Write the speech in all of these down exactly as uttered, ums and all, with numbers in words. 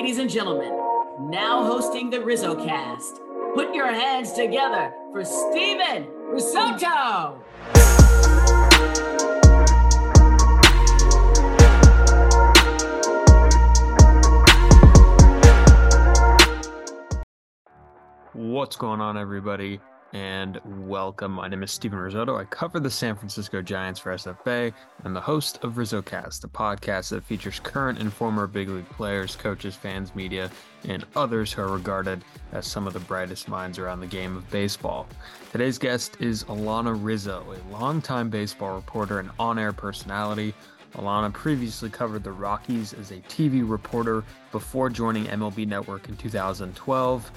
Ladies and gentlemen, now hosting the RizzoCast, put your hands together for Steven Rissotto. What's going on, everybody, and welcome. My name is Steven Rissotto. I cover the San Francisco Giants for S F Bay. I'm the host of RizzoCast, the podcast that features current and former big league players, coaches, fans, media, and others who are regarded as some of the brightest minds around the game of baseball. Today's guest is Alanna Rizzo, a longtime baseball reporter and on-air personality. Alanna previously covered the Rockies as a T V reporter before joining M L B Network in two thousand twelve.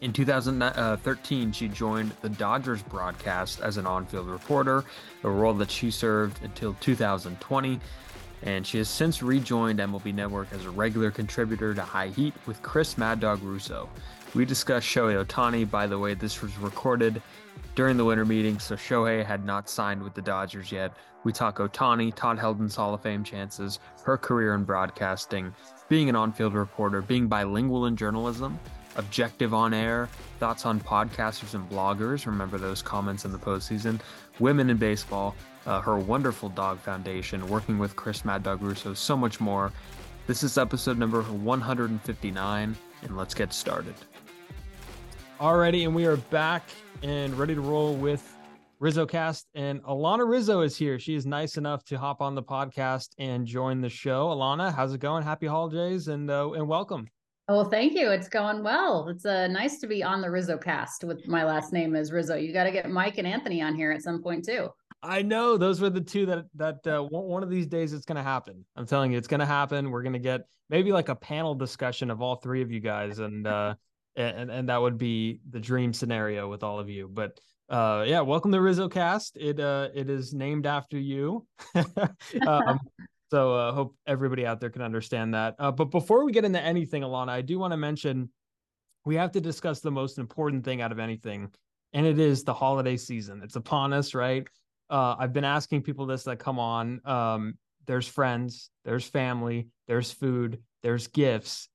In two thousand thirteen, she joined the Dodgers broadcast as an on-field reporter, a role that she served until two thousand twenty, and she has since rejoined M L B Network as a regular contributor to High Heat with Chris Mad Dog Russo. We discussed Shohei Ohtani. By the way, this was recorded during the winter meeting, so Shohei had not signed with the Dodgers yet. We talk Ohtani, Todd Helton's Hall of Fame chances, her career in broadcasting, being an on-field reporter, being bilingual in journalism, objective on air, thoughts on podcasters and bloggers, remember those comments in the postseason, women in baseball, uh, her wonderful dog foundation, working with Chris Mad Dog Russo, so much more. This is episode number one fifty-nine, and let's get started. Alrighty, and we are back and ready to roll with RizzoCast, and Alanna Rizzo is here. She is nice enough to hop on the podcast and join the show. Alanna, how's it going? Happy holidays and uh, and welcome. Well, thank you. It's going well. It's uh, nice to be on the RizzoCast with my last name is Rizzo. You got to get Mike and Anthony on here at some point too. I know those were the two that that uh, one of these days it's going to happen. I'm telling you, it's going to happen. We're going to get maybe like a panel discussion of all three of you guys, and uh, and and that would be the dream scenario with all of you. But uh, yeah, welcome to RizzoCast. It uh, it is named after you. um, So I uh, hope everybody out there can understand that. Uh, but before we get into anything, Alanna, I do want to mention we have to discuss the most important thing out of anything, and it is the holiday season. It's upon us, right? Uh, I've been asking people this, that come on. Um, there's friends, there's family, there's food, there's gifts.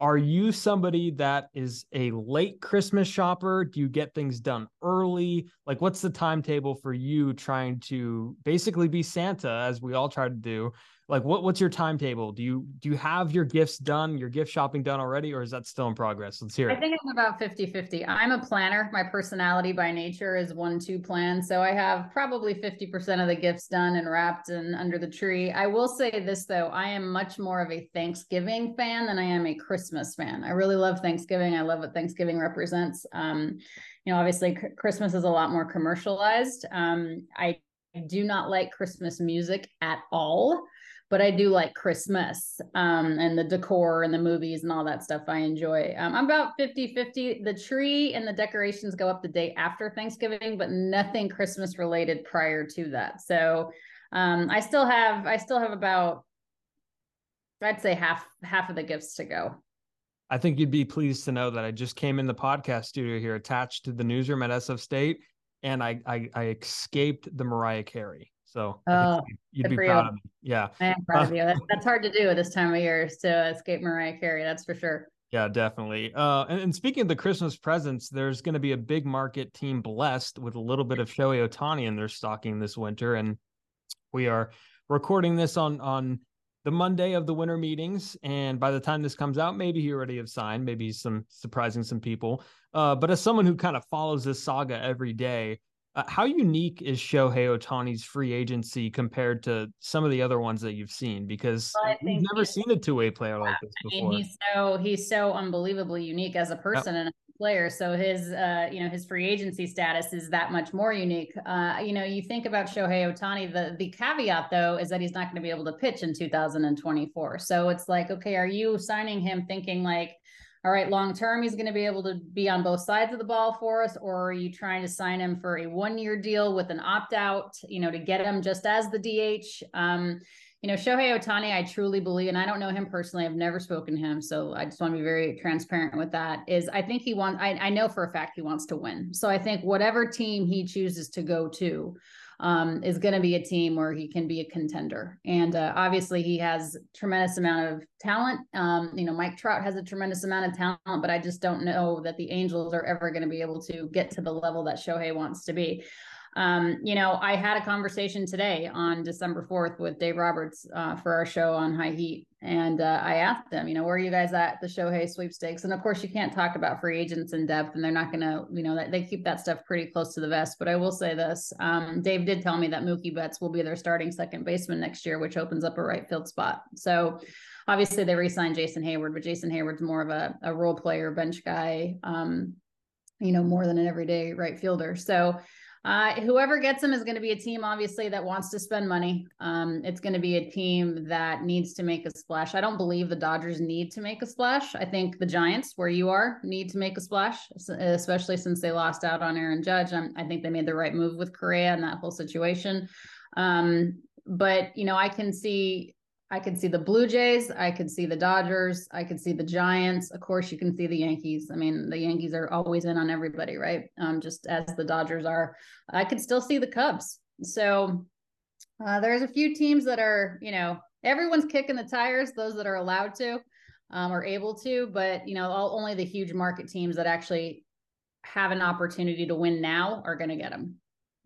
Are you somebody that is a late Christmas shopper? Do you get things done early? Like, what's the timetable for you trying to basically be Santa, as we all try to do? Like, what what's your timetable? Do you do you have your gifts done, your gift shopping done already, or is that still in progress? Let's hear it. I think I'm about fifty-fifty. I'm a planner. My personality by nature is one two plan. So I have probably fifty percent of the gifts done and wrapped and under the tree. I will say this, though. I am much more of a Thanksgiving fan than I am a Christmas fan. I really love Thanksgiving. I love what Thanksgiving represents. Um, you know, obviously, c- Christmas is a lot more commercialized. Um, I do not like Christmas music at all. But I do like Christmas um, and the decor and the movies and all that stuff I enjoy. Um, I'm about fifty-fifty. The tree and the decorations go up the day after Thanksgiving, but nothing Christmas related prior to that. So um, I still have I still have about, I'd say half half of the gifts to go. I think you'd be pleased to know that I just came in the podcast studio here attached to the newsroom at S F State, and I I, I escaped the Mariah Carey. So oh, you'd be proud you. of me. Yeah. I am proud uh, of you. That's, that's hard to do at this time of year, is to escape Mariah Carey. That's for sure. Yeah, definitely. Uh, and, and speaking of the Christmas presents, there's going to be a big market team blessed with a little bit of Shohei Ohtani in their stocking this winter. And we are recording this on, on the Monday of the winter meetings. And by the time this comes out, maybe he already have signed, maybe he's some surprising some people. Uh, but as someone who kind of follows this saga every day, Uh, how unique is Shohei Ohtani's free agency compared to some of the other ones that you've seen? Because well, we've never seen a two-way player yeah, like this before. I mean, he's so he's so unbelievably unique as a person yeah. and a player. So his uh, you know his free agency status is that much more unique. Uh, you know, you think about Shohei Ohtani. The the caveat though is that he's not going to be able to pitch in two thousand twenty-four. So it's like, okay, are you signing him thinking like, all right, long-term, he's going to be able to be on both sides of the ball for us, or are you trying to sign him for a one-year deal with an opt-out, you know, to get him just as the D H? Um, you know, Shohei Ohtani, I truly believe, and I don't know him personally, I've never spoken to him, so I just want to be very transparent with that, is I think he wants, I, I know for a fact he wants to win. So I think whatever team he chooses to go to um, is going to be a team where he can be a contender. And uh, obviously he has tremendous amount of talent. Um, you know, Mike Trout has a tremendous amount of talent, but I just don't know that the Angels are ever going to be able to get to the level that Shohei wants to be. Um, you know, I had a conversation today on December fourth with Dave Roberts uh, for our show on High Heat. And uh, I asked him, you know, where are you guys at the Shohei sweepstakes? And of course, you can't talk about free agents in depth, and they're not going to, you know, they keep that stuff pretty close to the vest. But I will say this, um, Dave did tell me that Mookie Betts will be their starting second baseman next year, which opens up a right field spot. So obviously they re-signed Jason Hayward, but Jason Hayward's more of a, a role player, bench guy, um, you know, more than an everyday right fielder. So Uh, whoever gets him is going to be a team, obviously, that wants to spend money. Um, it's going to be a team that needs to make a splash. I don't believe the Dodgers need to make a splash. I think the Giants, where you are, need to make a splash, especially since they lost out on Aaron Judge. Um, I think they made the right move with Correa and that whole situation. Um, but, you know, I can see... I could see the Blue Jays. I could see the Dodgers. I could see the Giants. Of course, you can see the Yankees. I mean, the Yankees are always in on everybody, right? Um, just as the Dodgers are. I could still see the Cubs. So uh, there's a few teams that are, you know, everyone's kicking the tires, those that are allowed to um, or able to, but, you know, all, only the huge market teams that actually have an opportunity to win now are going to get them.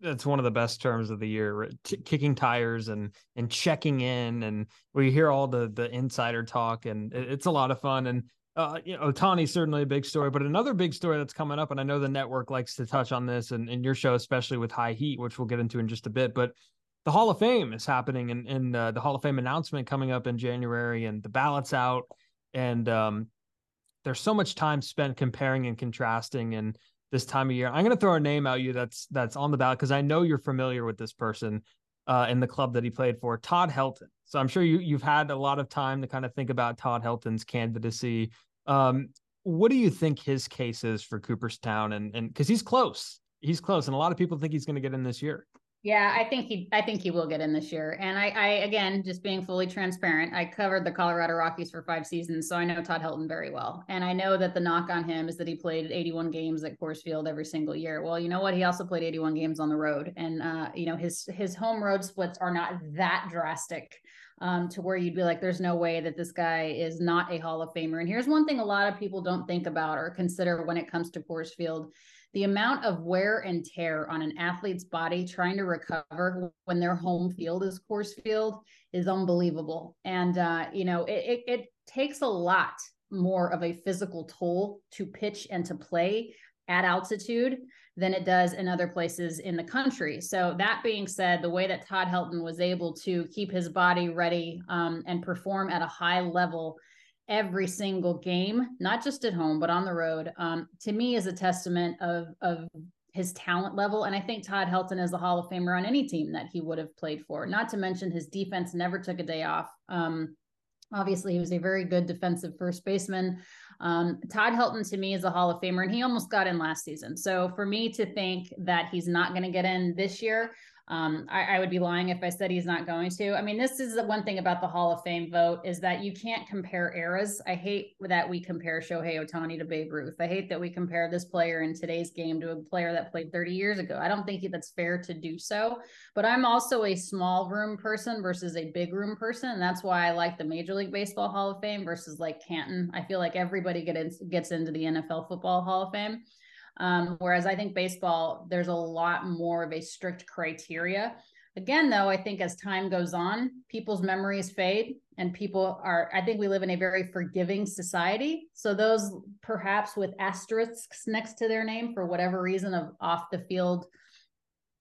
It's one of the best terms of the year, t- kicking tires and, and checking in. And we hear all the, the insider talk, and it, it's a lot of fun. And, uh, you know, Ohtani's certainly a big story, but another big story that's coming up. And I know the network likes to touch on this, and, and your show, especially with High Heat, which we'll get into in just a bit, but the Hall of Fame is happening, and, and uh, the Hall of Fame announcement coming up in January, and the ballot's out. And um, there's so much time spent comparing and contrasting. And this time of year, I'm going to throw a name out you that's that's on the ballot, because I know you're familiar with this person uh, in the club that he played for, Todd Helton. So I'm sure you, you've had a lot of time to kind of think about Todd Helton's candidacy. Um, what do you think his case is for Cooperstown? And and because he's close, he's close. And a lot of people think he's going to get in this year. Yeah, I think he I think he will get in this year. And I, I, again, just being fully transparent, I covered the Colorado Rockies for five seasons, so I know Todd Helton very well. And I know that the knock on him is that he played eighty-one games at Coors Field every single year. Well, you know what? He also played eighty-one games on the road. And, uh, you know, his his home road splits are not that drastic um, to where you'd be like, there's no way that this guy is not a Hall of Famer. And here's one thing a lot of people don't think about or consider when it comes to Coors Field. The amount of wear and tear on an athlete's body trying to recover when their home field is Coors Field is unbelievable. And, uh, you know, it, it, it takes a lot more of a physical toll to pitch and to play at altitude than it does in other places in the country. So that being said, the way that Todd Helton was able to keep his body ready um, and perform at a high level every single game, not just at home, but on the road, um, to me is a testament of, of his talent level. And I think Todd Helton is a Hall of Famer on any team that he would have played for, not to mention his defense never took a day off. Um, obviously, he was a very good defensive first baseman. Um, Todd Helton, to me, is a Hall of Famer, and he almost got in last season. So for me to think that he's not going to get in this year, Um, I, I would be lying if I said he's not going to. I mean, this is the one thing about the Hall of Fame vote is that you can't compare eras. I hate that we compare Shohei Ohtani to Babe Ruth. I hate that we compare this player in today's game to a player that played thirty years ago. I don't think that's fair to do so, but I'm also a small room person versus a big room person. And that's why I like the Major League Baseball Hall of Fame versus like Canton. I feel like everybody get in, gets into the N F L Football Hall of Fame. Um, whereas I think baseball, there's a lot more of a strict criteria. Again, though, I think as time goes on, people's memories fade and people are, I think we live in a very forgiving society. So those perhaps with asterisks next to their name for whatever reason of off the field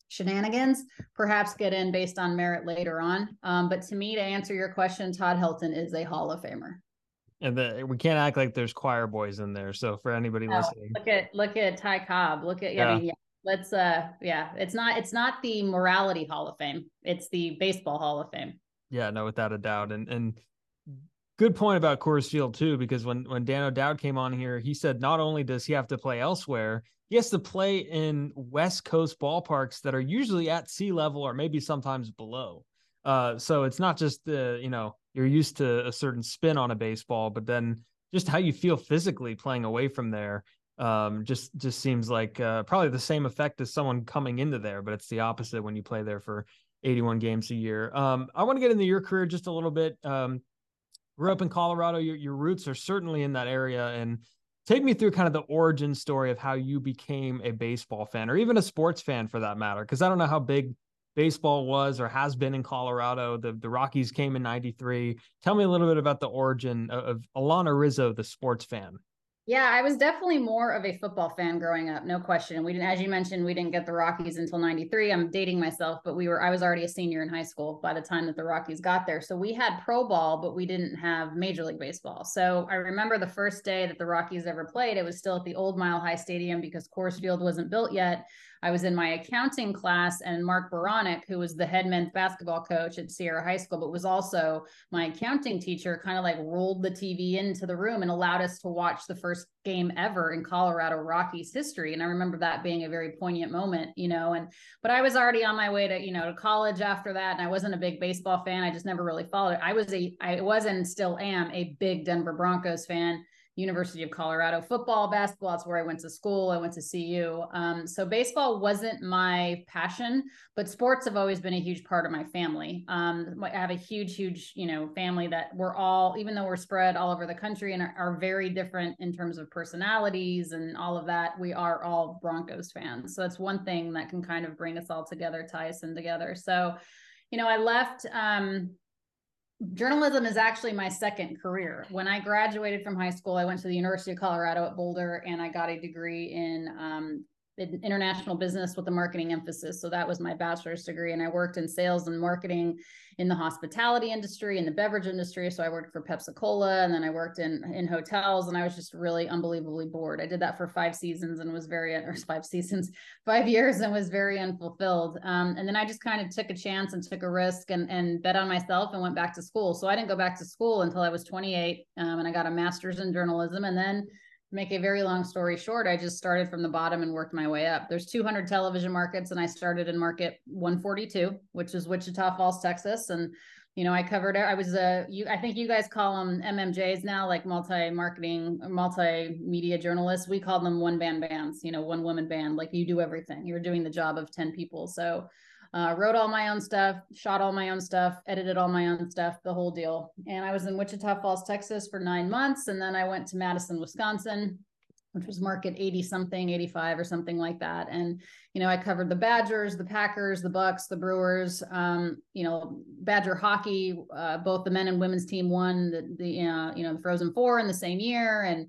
shenanigans, perhaps get in based on merit later on. Um, but to me, to answer your question, Todd Helton is a Hall of Famer. And the, we can't act like there's choir boys in there. So for anybody oh, listening, look at look at Ty Cobb. Look at yeah. I mean, yeah. Let's uh yeah. It's not it's not the morality Hall of Fame. It's the baseball Hall of Fame. Yeah, no, without a doubt. And and good point about Coors Field too, because when when Dan O'Dowd came on here, he said not only does he have to play elsewhere, he has to play in West Coast ballparks that are usually at sea level or maybe sometimes below. Uh, so it's not just the, you know, you're used to a certain spin on a baseball, but then just how you feel physically playing away from there um, just just seems like uh, probably the same effect as someone coming into there, but it's the opposite when you play there for eighty-one games a year. Um, I want to get into your career just a little bit. Um, grew up in Colorado. Your, your roots are certainly in that area. And take me through kind of the origin story of how you became a baseball fan, or even a sports fan for that matter, because I don't know how big baseball was or has been in Colorado. The, the Rockies came in ninety-three. Tell me a little bit about the origin of, of Alanna Rizzo, the sports fan. Yeah, I was definitely more of a football fan growing up, no question. We didn't, as you mentioned, we didn't get the Rockies until ninety-three. I'm dating myself, but we were, I was already a senior in high school by the time that the Rockies got there. So we had pro ball, but we didn't have Major League Baseball. So I remember the first day that the Rockies ever played, it was still at the old Mile High Stadium because Coors Field wasn't built yet. I was in my accounting class, and Mark Baronic, who was the head men's basketball coach at Sierra High School, but was also my accounting teacher, kind of like rolled the T V into the room and allowed us to watch the first game ever in Colorado Rockies history. And I remember that being a very poignant moment, you know, and, but I was already on my way to, you know, to college after that. And I wasn't a big baseball fan. I just never really followed it. I was a, I was and still am a big Denver Broncos fan. University of Colorado football, basketball, that's where I went to school. I went to C U. Um, so baseball wasn't my passion, but sports have always been a huge part of my family. Um, I have a huge, huge, you know, family that we're all, even though we're spread all over the country and are, are very different in terms of personalities and all of that, we are all Broncos fans. So that's one thing that can kind of bring us all together, tie us in together. So, you know, I left, um, journalism is actually my second career. When I graduated from high school, I went to the University of Colorado at Boulder, and I got a degree in, um, in international business with a marketing emphasis. So that was my bachelor's degree. And I worked in sales and marketing in the hospitality industry, in the beverage industry. So I worked for Pepsi-Cola, and then I worked in, in hotels, and I was just really unbelievably bored. I did that for five seasons and was very, or five seasons, five years and was very unfulfilled. Um, and then I just kind of took a chance and took a risk and, and bet on myself and went back to school. So I didn't go back to school until I was twenty-eight, um, and I got a master's in journalism. And then make a very long story short, I just started from the bottom and worked my way up. There's two hundred television markets, and I started in market one forty-two, which is Wichita Falls, Texas. And, you know, I covered it. I was a, you, I think you guys call them M M Js now, like multi-marketing, multimedia journalists. We call them one-man bands, you know, one-woman band. Like, you do everything. You're doing the job of ten people. So I uh, wrote all my own stuff, shot all my own stuff, edited all my own stuff, the whole deal. And I was in Wichita Falls, Texas for nine months. And then I went to Madison, Wisconsin, which was market eighty something, eighty-five or something like that. And, you know, I covered the Badgers, the Packers, the Bucks, the Brewers, um, you know, Badger hockey, uh, both the men and women's team won the, the uh, you know, the Frozen Four in the same year. And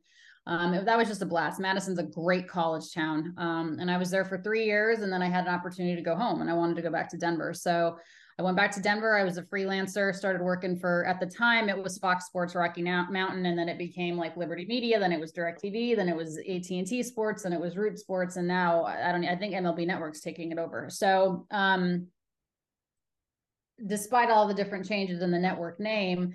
Um, that was just a blast. Madison's a great college town. Um, and I was there for three years and then I had an opportunity to go home and I wanted to go back to Denver. So I went back to Denver. I was a freelancer, started working for, at the time it was Fox Sports Rocky Mountain. And then it became like Liberty Media. Then it was DirecTV. Then it was A T and T Sports and it was Root Sports. And now I don't, I think M L B Network's taking it over. So, um, despite all the different changes in the network name,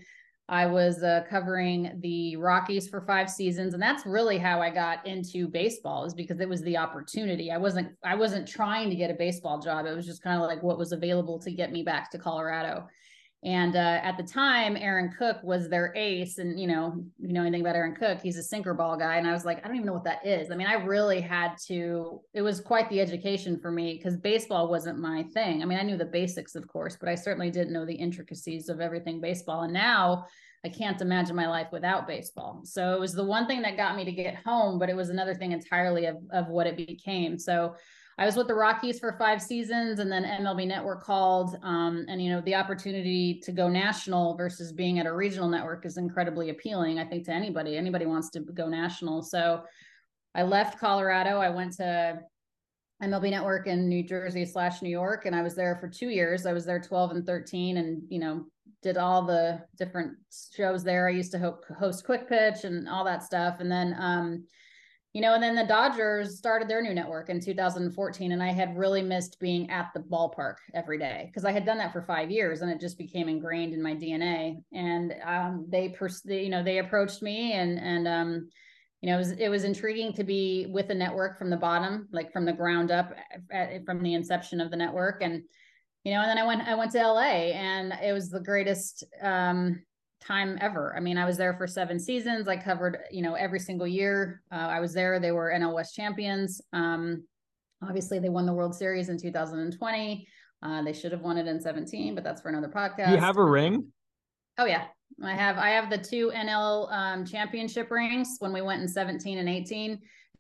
I was uh, covering the Rockies for five seasons. And that's really how I got into baseball, is because it was the opportunity. I wasn't, I wasn't trying to get a baseball job. It was just kind of like what was available to get me back to Colorado. And uh, at the time, Aaron Cook was their ace. And, you know, you know anything about Aaron Cook, he's a sinker ball guy. And I was like, I don't even know what that is. I mean, I really had to, it was quite the education for me because baseball wasn't my thing. I mean, I knew the basics, of course, but I certainly didn't know the intricacies of everything baseball. And now I can't imagine my life without baseball. So it was the one thing that got me to get home, but it was another thing entirely of, of what it became. So I was with the Rockies for five seasons and then M L B Network called. Um, and, you know, the opportunity to go national versus being at a regional network is incredibly appealing, I think, to anybody. Anybody wants to go national. So I left Colorado. I went to M L B Network in New Jersey slash New York. And I was there for two years. I was there twelve and thirteen and, you know, did all the different shows there. I used to ho- host Quick Pitch and all that stuff. And then, um, You know, and then the Dodgers started their new network in two thousand fourteen, and I had really missed being at the ballpark every day because I had done that for five years, and it just became ingrained in my D N A. And um, they, pers- they, you know, they approached me, and and um, you know, it was it was intriguing to be with a network from the bottom, like from the ground up, at, at, from the inception of the network, and. you know, and then I went, I went to L A, and it was the greatest um, time ever. I mean, I was there for seven seasons. I covered, you know, every single year uh, I was there. They were N L West champions. Um, obviously they won the World Series in two thousand twenty. Uh, they should have won it in seventeen, but that's for another podcast. You have a ring? Oh yeah. I have, I have the two N L um, championship rings when we went in seventeen and eighteen.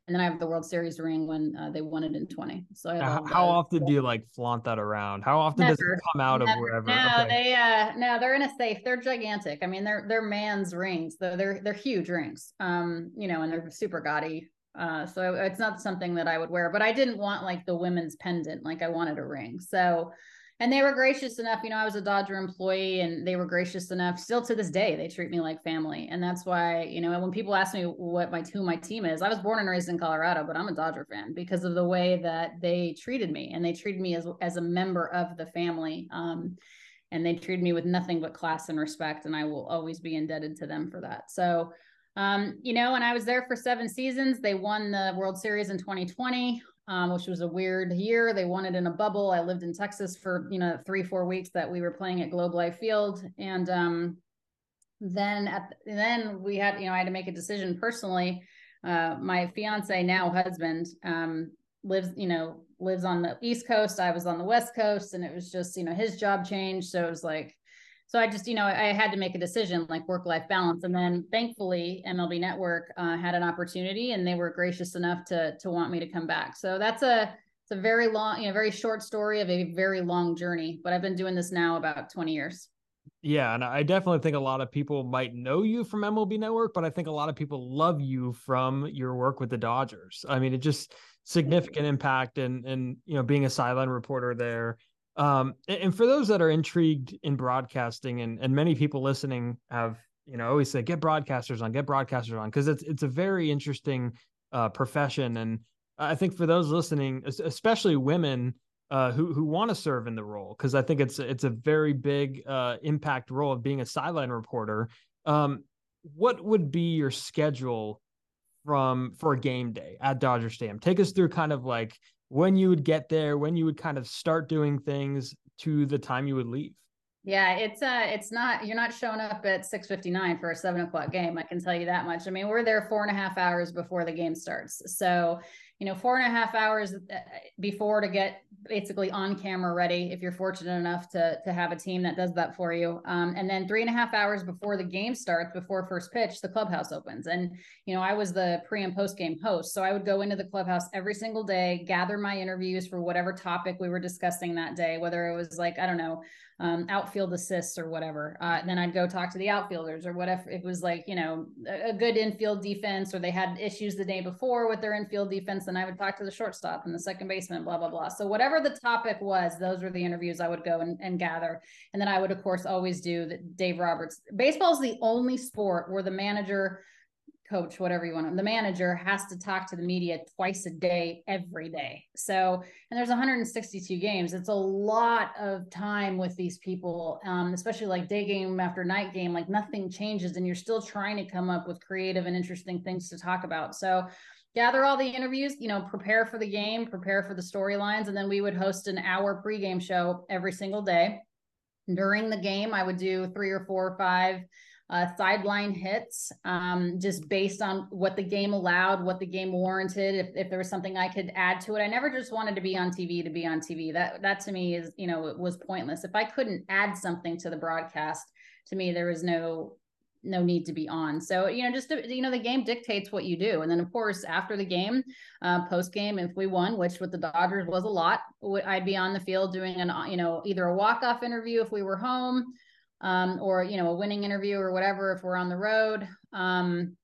And then I have the World Series ring when uh, they won it in twenty. So I how, how often do you like flaunt that around? How often never, does it come out never. of wherever? No, okay. they uh, no, they're in a safe. They're gigantic. I mean, they're they're man's rings. They're they're, they're huge rings. Um, you know, and they're super gaudy. Uh, so it's not something that I would wear. But I didn't want like the women's pendant. Like I wanted a ring. So. And they were gracious enough, you know, I was a Dodger employee and they were gracious enough. Still to this day, they treat me like family. And that's why, you know, when people ask me what my, who my team is, I was born and raised in Colorado, but I'm a Dodger fan because of the way that they treated me. And they treated me as, as a member of the family. Um, and they treated me with nothing but class and respect. And I will always be indebted to them for that. So, um, you know, and I was there for seven seasons. They won the World Series in twenty twenty. Um, which was a weird year. They won it in a bubble. I lived in Texas for, you know, three, four weeks that we were playing at Globe Life Field. And um, then at the, then we had, you know, I had to make a decision personally. Uh, my fiance, now husband, um, lives, you know, lives on the East Coast. I was on the West Coast, and it was just, you know, his job changed. So it was like, so I just, you know, I had to make a decision, like work-life balance. And then thankfully, M L B Network uh, had an opportunity, and they were gracious enough to to want me to come back. So that's a, it's a very long, you know, very short story of a very long journey, but I've been doing this now about twenty years. Yeah. And I definitely think a lot of people might know you from M L B Network, but I think a lot of people love you from your work with the Dodgers. I mean, it just significant impact and, and, you know, being a sideline reporter there. Um, and for those that are intrigued in broadcasting, and, and many people listening have, you know, always say, get broadcasters on, get broadcasters on, because it's it's a very interesting uh, profession. And I think for those listening, especially women uh, who who want to serve in the role, because I think it's it's a very big uh, impact role of being a sideline reporter. Um, what would be your schedule from for a game day at Dodger Stadium? Take us through kind of like when you would get there, when you would kind of start doing things to the time you would leave. Yeah, it's uh, it's not, you're not showing up at six fifty-nine for a seven o'clock game. I can tell you that much. I mean, we're there four and a half hours before the game starts. So, you know, four and a half hours before to get basically on camera ready, if you're fortunate enough to to have a team that does that for you. Um, and then three and a half hours before the game starts, before first pitch, the clubhouse opens. And, you know, I was the pre and post game host. So I would go into the clubhouse every single day, gather my interviews for whatever topic we were discussing that day, whether it was like, I don't know, um, outfield assists or whatever. Uh, and then I'd go talk to the outfielders, or what if it was like, you know, a, a good infield defense, or they had issues the day before with their infield defense. And I would talk to the shortstop and the second baseman, blah, blah, blah. So whatever the topic was, those were the interviews I would go and, and gather. And then I would, of course, always do the Dave Roberts. Baseball is the only sport where the manager, coach, whatever you want, the manager has to talk to the media twice a day, every day. So, and there's one hundred sixty-two games. It's a lot of time with these people, um, especially like day game after night game, like nothing changes, and you're still trying to come up with creative and interesting things to talk about. So gather all the interviews, you know, prepare for the game, prepare for the storylines. And then we would host an hour pregame show every single day. During the game, I would do three or four or five Uh, sideline hits, um, just based on what the game allowed, what the game warranted, if, if there was something I could add to it. I never just wanted to be on T V to be on T V. That, that to me is, you know, it was pointless. If I couldn't add something to the broadcast, to me, there was no, no need to be on. So, you know, just, you know, the game dictates what you do. And then of course, after the game, uh, post game, if we won, which with the Dodgers was a lot, I'd be on the field doing an, you know, either a walk-off interview if we were home, um, or, you know, a winning interview or whatever, if we're on the road, um,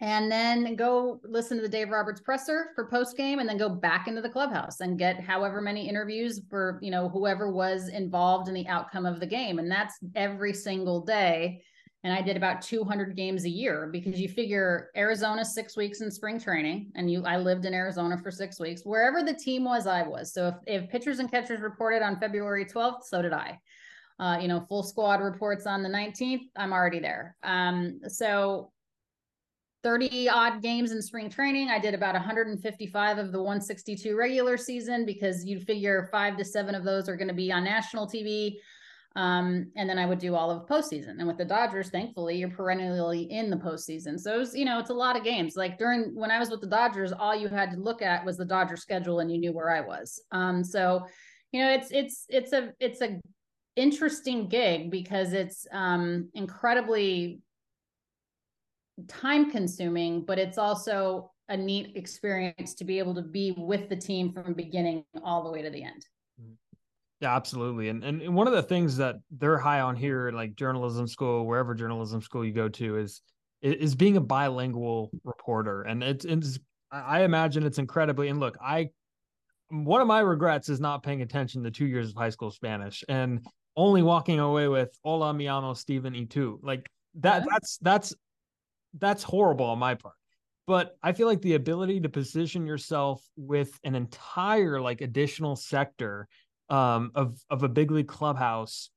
and then go listen to the Dave Roberts presser for post game, and then go back into the clubhouse and get however many interviews for, you know, whoever was involved in the outcome of the game. And that's every single day. And I did about two hundred games a year, because you figure Arizona six weeks in spring training, and you, I lived in Arizona for six weeks, wherever the team was, I was. So if, if pitchers and catchers reported on February twelfth, so did I. Uh, you know, full squad reports on the nineteenth, I'm already there. Um, so thirty odd games in spring training. I did about one hundred fifty-five of the one sixty-two regular season, because you'd figure five to seven of those are going to be on national T V. Um, and then I would do all of postseason. And with the Dodgers, thankfully, you're perennially in the postseason. So, it was, you know, it's a lot of games. Like during, when I was with the Dodgers, all you had to look at was the Dodger schedule and you knew where I was. Um, so, you know, it's, it's, it's a, it's a interesting gig, because it's um, incredibly time consuming, but it's also a neat experience to be able to be with the team from beginning all the way to the end. Yeah, absolutely. And and one of the things that they're high on here, like journalism school, wherever journalism school you go to, is is being a bilingual reporter. And it's, it's I imagine it's incredibly, and look, I, one of my regrets is not paying attention to two years of high school Spanish and only walking away with hola mi llamo Steven y tú. Like that, that's, that's, that's horrible on my part. But I feel like the ability to position yourself with an entire like additional sector um, of, of a big league clubhouse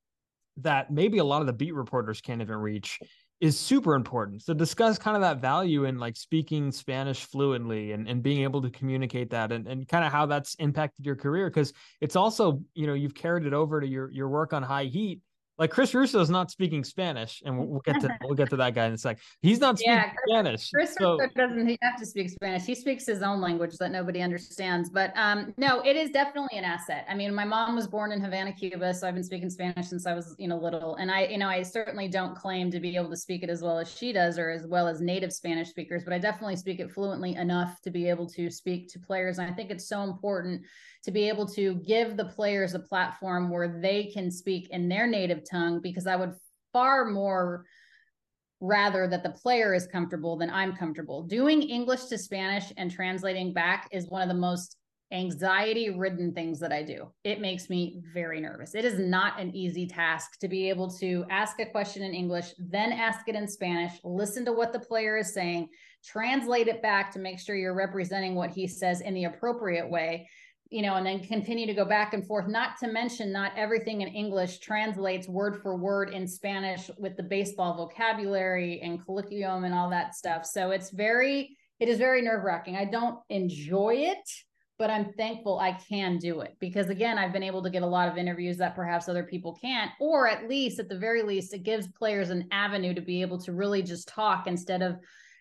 that maybe a lot of the beat reporters can't even reach is super important. So discuss kind of that value in like speaking Spanish fluently and, and being able to communicate that, and, and kind of how that's impacted your career. Cause it's also, you know, you've carried it over to your, your work on High Heat. Like Chris Russo is not speaking Spanish, and we'll, we'll get to we'll get to that guy in a sec. He's not speaking yeah, Chris, Spanish. Chris so. Russo doesn't have to speak Spanish. He speaks his own language that nobody understands. But um, no, it is definitely an asset. I mean, my mom was born in Havana, Cuba, so I've been speaking Spanish since I was, you know, little. And I, you know, I certainly don't claim to be able to speak it as well as she does, or as well as native Spanish speakers, but I definitely speak it fluently enough to be able to speak to players. And I think it's so important to be able to give the players a platform where they can speak in their native tongue, because I would far more rather that the player is comfortable than I'm comfortable. Doing English to Spanish and translating back is one of the most anxiety-ridden things that I do. It makes me very nervous. It is not an easy task to be able to ask a question in English, then ask it in Spanish, listen to what the player is saying, translate it back to make sure you're representing what he says in the appropriate way, you know, and then continue to go back and forth, not to mention not everything in English translates word for word in Spanish with the baseball vocabulary and colloquium and all that stuff. So it's very, it is very nerve wracking. I don't enjoy it, but I'm thankful I can do it, because again, I've been able to get a lot of interviews that perhaps other people can't, or at least at the very least, it gives players an avenue to be able to really just talk instead of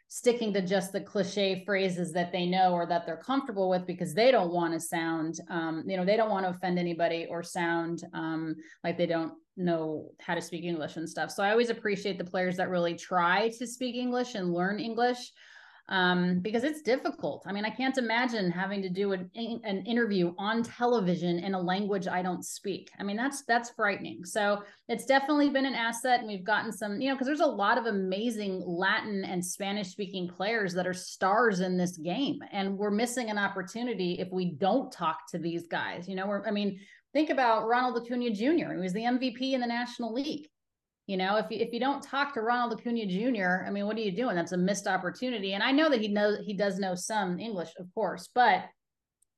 sticking to just the cliche phrases that they know or that they're comfortable with, because they don't want to sound, um, you know, they don't want to offend anybody or sound um, like they don't know how to speak English and stuff. So I always appreciate the players that really try to speak English and learn English, um, because it's difficult. I mean, I can't imagine having to do an, an interview on television in a language I don't speak. I mean, that's, that's frightening. So it's definitely been an asset, and we've gotten some, you know, cause there's a lot of amazing Latin and Spanish speaking players that are stars in this game. And we're missing an opportunity if we don't talk to these guys, you know, we're, I mean, think about Ronald Acuna Junior He was the M V P in the National League. You know, if you, if you don't talk to Ronald Acuna Junior, I mean, what are you doing? That's a missed opportunity. And I know that he knows, he does know some English, of course, but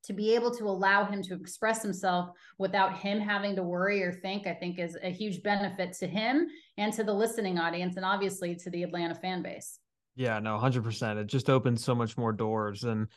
to be able to allow him to express himself without him having to worry or think, I think is a huge benefit to him and to the listening audience, and obviously to the Atlanta fan base. Yeah, no, one hundred percent. It just opens so much more doors. And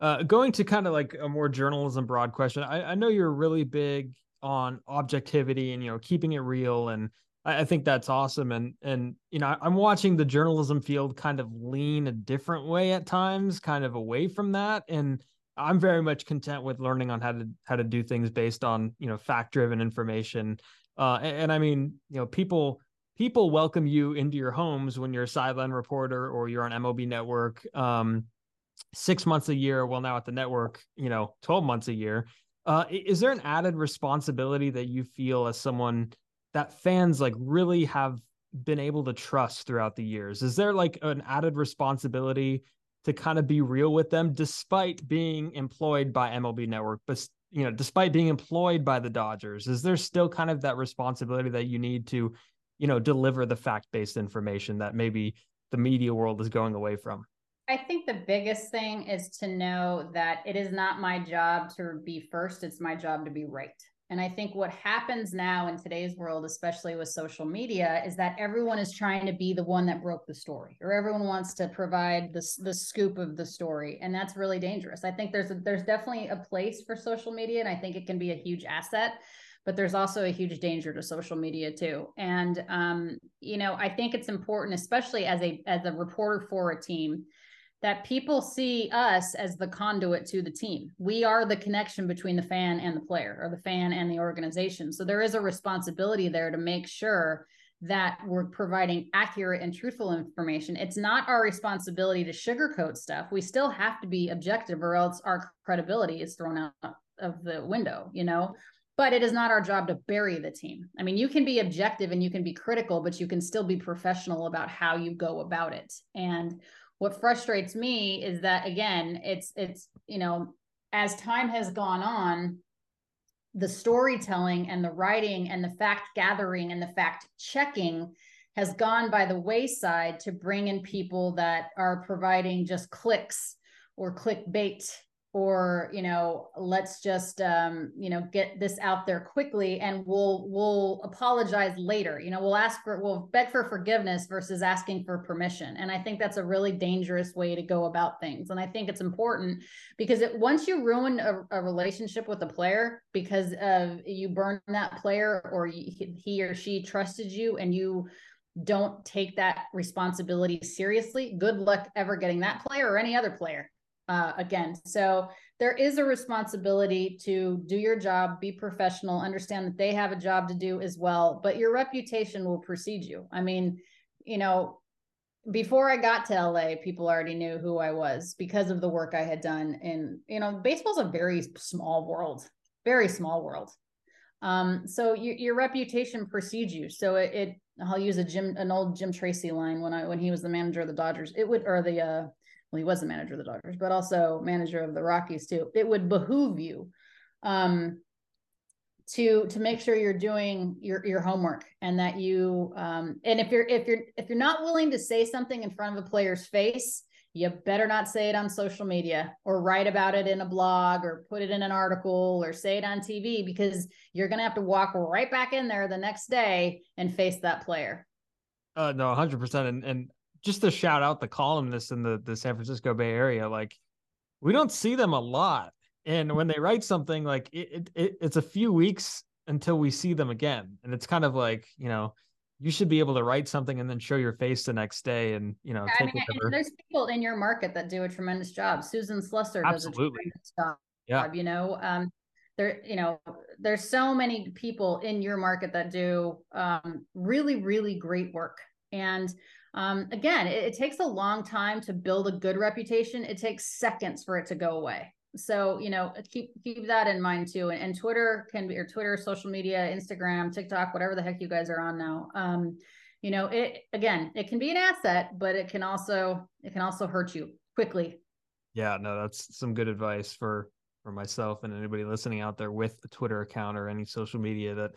uh, going to kind of like a more journalism broad question, I, I know you're really big on objectivity and, you know, keeping it real, and I think that's awesome. And, and, you know, I'm watching the journalism field kind of lean a different way at times, kind of away from that. And I'm very much content with learning on how to, how to do things based on, you know, fact-driven information. Uh, and, and I mean, you know, people, people welcome you into your homes when you're a sideline reporter or you're on M L B Network, um, six months a year. Well, now at the network, you know, twelve months a year. Uh, is there an added responsibility that you feel as someone that fans like really have been able to trust throughout the years? Is there like an added responsibility to kind of be real with them, despite being employed by M L B Network, but, you know, despite being employed by the Dodgers? Is there still kind of that responsibility that you need to, you know, deliver the fact-based information that maybe the media world is going away from? I think the biggest thing is to know that it is not my job to be first. It's my job to be right. And I think what happens now in today's world, especially with social media, is that everyone is trying to be the one that broke the story, or everyone wants to provide the, the scoop of the story. And that's really dangerous. I think there's a, there's definitely a place for social media, and I think it can be a huge asset, but there's also a huge danger to social media too. And, um, you know, I think it's important, especially as a, as a reporter for a team, that people see us as the conduit to the team. We are the connection between the fan and the player, or the fan and the organization. So there is a responsibility there to make sure that we're providing accurate and truthful information. It's not our responsibility to sugarcoat stuff. We still have to be objective, or else our credibility is thrown out of the window, you know? But it is not our job to bury the team. I mean, you can be objective and you can be critical, but you can still be professional about how you go about it. And what frustrates me is that, again, it's, it's, you know, as time has gone on, the storytelling and the writing and the fact gathering and the fact checking has gone by the wayside to bring in people that are providing just clicks or clickbait, or, you know, let's just, um, you know, get this out there quickly and we'll, we'll apologize later. You know, we'll ask for, we'll beg for forgiveness versus asking for permission. And I think that's a really dangerous way to go about things. And I think it's important, because it, once you ruin a, a relationship with a player because of you burn that player, or he or she trusted you and you don't take that responsibility seriously, good luck ever getting that player or any other player. Uh, again, so there is a responsibility to do your job, be professional, understand that they have a job to do as well, but your reputation will precede you. I mean, you know, before I got to L A, people already knew who I was because of the work I had done. And, you know, baseball's a very small world, very small world. Um, so you, your reputation precedes you. So it, it, I'll use a Jim, an old Jim Tracy line when I, when he was the manager of the Dodgers, it would, or the, uh, well, he was the manager of the Dodgers, but also manager of the Rockies too. It would behoove you um, to to make sure you're doing your your homework, and that you um, and if you're if you're if you're not willing to say something in front of a player's face, you better not say it on social media, or write about it in a blog, or put it in an article, or say it on T V, because you're gonna have to walk right back in there the next day and face that player. Uh, no, one hundred percent, and and. Just to shout out the columnists in the, the San Francisco Bay Area, like, we don't see them a lot. And when they write something, like, it, it it's a few weeks until we see them again. And it's kind of like, you know, you should be able to write something and then show your face the next day. And, you know, take I mean, and there's people in your market that do a tremendous job. Susan Slusser does Absolutely. a tremendous job, yeah. you know, um, there, you know, there's so many people in your market that do um, really, really great work. And, Um, again, it, it takes a long time to build a good reputation. It takes seconds for it to go away. So, you know, keep, keep that in mind too. And, and Twitter can be, or Twitter, social media, Instagram, TikTok, whatever the heck you guys are on now. Um, you know, it, again, it can be an asset, but it can also, it can also hurt you quickly. Yeah, no, that's some good advice for, for myself and anybody listening out there with a Twitter account or any social media that,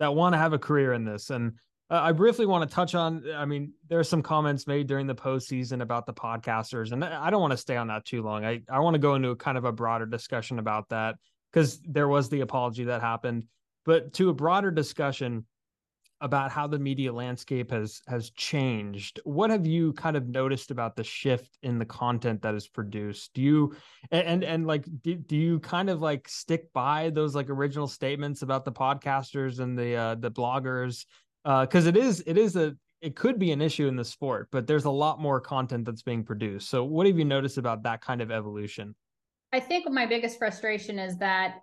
that want to have a career in this. And I briefly want to touch on, I mean, there are some comments made during the postseason about the podcasters, and I don't want to stay on that too long. I, I want to go into a kind of a broader discussion about that, because there was the apology that happened, but to a broader discussion about how the media landscape has, has changed. What have you kind of noticed about the shift in the content that is produced? Do you, and, and, and like, do, do you kind of like stick by those like original statements about the podcasters and the, uh, the bloggers? Uh, cause it is, it is a, it could be an issue in the sport, but there's a lot more content that's being produced. So what have you noticed about that kind of evolution? I think my biggest frustration is that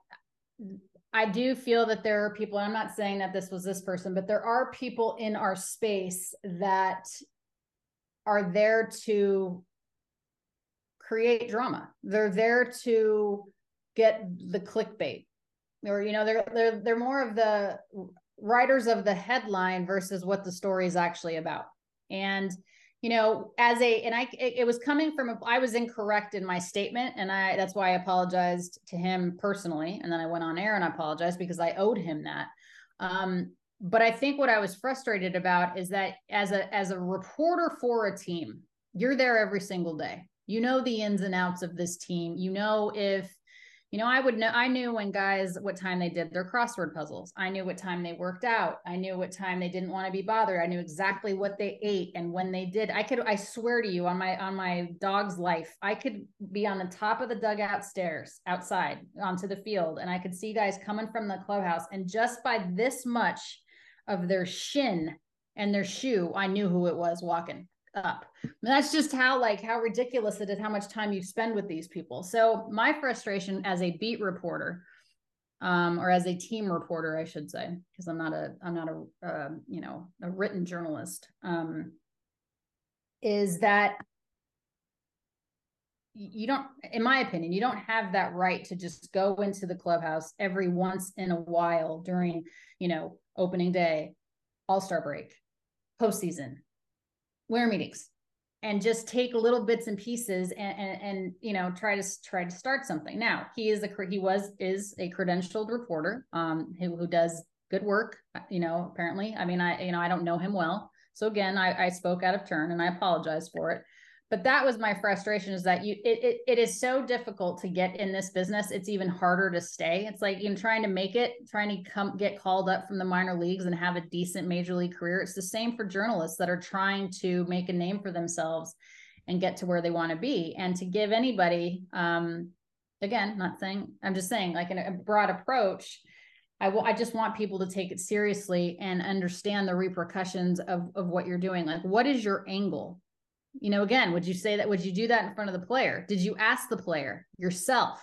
I do feel that there are people, and I'm not saying that this was this person, but there are people in our space that are there to create drama. They're there to get the clickbait, or, you know, they're, they're, they're more of the writers of the headline versus what the story is actually about. And, you know, as a, and I, it, it was coming from, a, I was incorrect in my statement. And I, that's why I apologized to him personally. And then I went on air and I apologized because I owed him that. Um, but I think what I was frustrated about is that as a, as a reporter for a team, you're there every single day. You know, the ins and outs of this team. You know, if, You know, I would know, I knew when guys, what time they did their crossword puzzles. I knew what time they worked out. I knew what time they didn't want to be bothered. I knew exactly what they ate and when they did. I could, I swear to you on my, on my dog's life, I could be on the top of the dugout stairs outside onto the field. And I could see guys coming from the clubhouse, and just by this much of their shin and their shoe, I knew who it was walking up. And that's just how, like, how ridiculous it is, how much time you spend with these people. So my frustration as a beat reporter, um, or as a team reporter, I should say, because I'm not a, I'm not a, uh, you know, a written journalist, um, is that you don't, in my opinion, you don't have that right to just go into the clubhouse every once in a while during, you know, opening day, all-star break, postseason, winter meetings, and just take little bits and pieces and, and, and, you know, try to try to start something. Now, he is a, he was, is a credentialed reporter, um, who, who does good work, you know, apparently. I mean, I, you know, I don't know him well. So again, I, I spoke out of turn and I apologize for it, but that was my frustration, is that you, it, it, it is so difficult to get in this business. It's even harder to stay. It's like, you know, trying to make it, trying to come get called up from the minor leagues and have a decent major league career. It's the same for journalists that are trying to make a name for themselves and get to where they want to be. And to give anybody, um, again, not saying, I'm just saying, like, in a broad approach, I, w- I just want people to take it seriously and understand the repercussions of, of what you're doing. Like, what is your angle? You know, again, would you say that, would you do that in front of the player? Did you ask the player yourself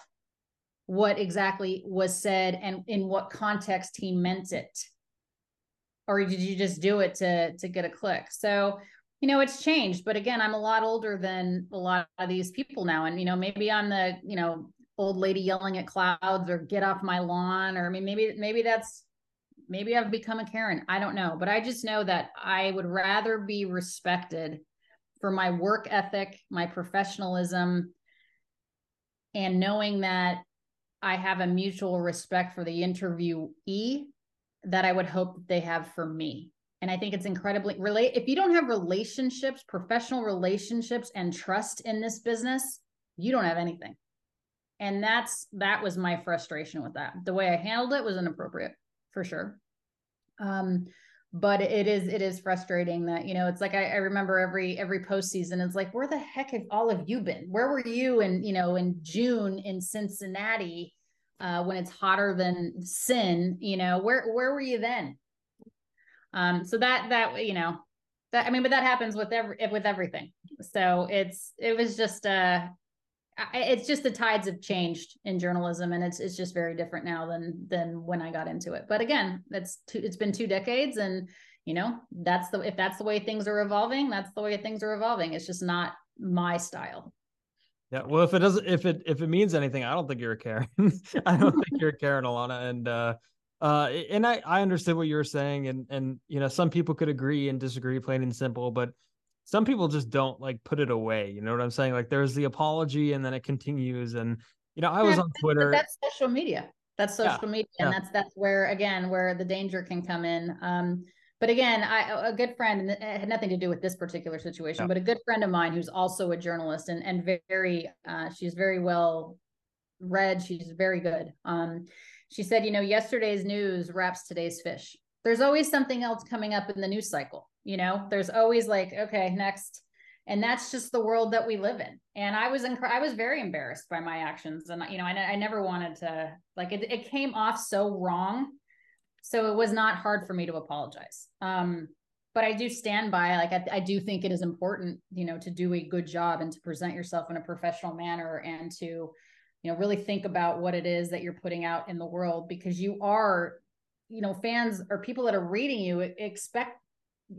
what exactly was said and in what context he meant it? Or did you just do it to, to get a click? So, you know, it's changed, but again, I'm a lot older than a lot of these people now. And, you know, maybe I'm the, you know, old lady yelling at clouds or get off my lawn, or I mean, maybe, maybe that's, maybe I've become a Karen. I don't know, but I just know that I would rather be respected for my work ethic, my professionalism, and knowing that I have a mutual respect for the interviewee that I would hope that they have for me. And I think it's incredibly relate. If you don't have relationships, professional relationships, and trust in this business, you don't have anything. And that's, that was my frustration with that. The way I handled it was inappropriate, for sure. Um, But it is, it is frustrating that, you know, it's like, I, I remember every, every postseason, it's like, where the heck have all of you been? Where were you in, you know, in June in Cincinnati, uh, when it's hotter than sin, you know, where, where were you then? Um, so that, that, you know, that, I mean, but that happens with every, with everything. So it's, it was just, uh, it's just the tides have changed in journalism, and it's it's just very different now than than when I got into it. But again, that's two, it's been two decades, and you know, that's the if that's the way things are evolving, that's the way things are evolving. It's just not my style. Yeah, well, if it doesn't, if it if it means anything, I don't think you're a Karen. I don't think you're a Karen, Alanna, and uh, uh, and I I understood what you were saying, and and you know, some people could agree and disagree, plain and simple, but some people just don't like put it away. You know what I'm saying? Like, there's the apology and then it continues. And, you know, I was yeah, on Twitter. That's social media. That's social yeah, media. Yeah. And that's, that's where, again, where the danger can come in. Um, but again, I, a good friend, and it had nothing to do with this particular situation, yeah. but a good friend of mine who's also a journalist and, and very, uh, she's very well read. She's very good. Um, she said, you know, yesterday's news wraps today's fish. There's always something else coming up in the news cycle. You know, there's always like, okay, next. And that's just the world that we live in. And I was, inc- I was very embarrassed by my actions. And, you know, I, I never wanted to, like, it, it came off so wrong. So it was not hard for me to apologize. Um, but I do stand by, like, I, I do think it is important, you know, to do a good job and to present yourself in a professional manner and to, you know, really think about what it is that you're putting out in the world, because you are, you know, fans or people that are reading you expect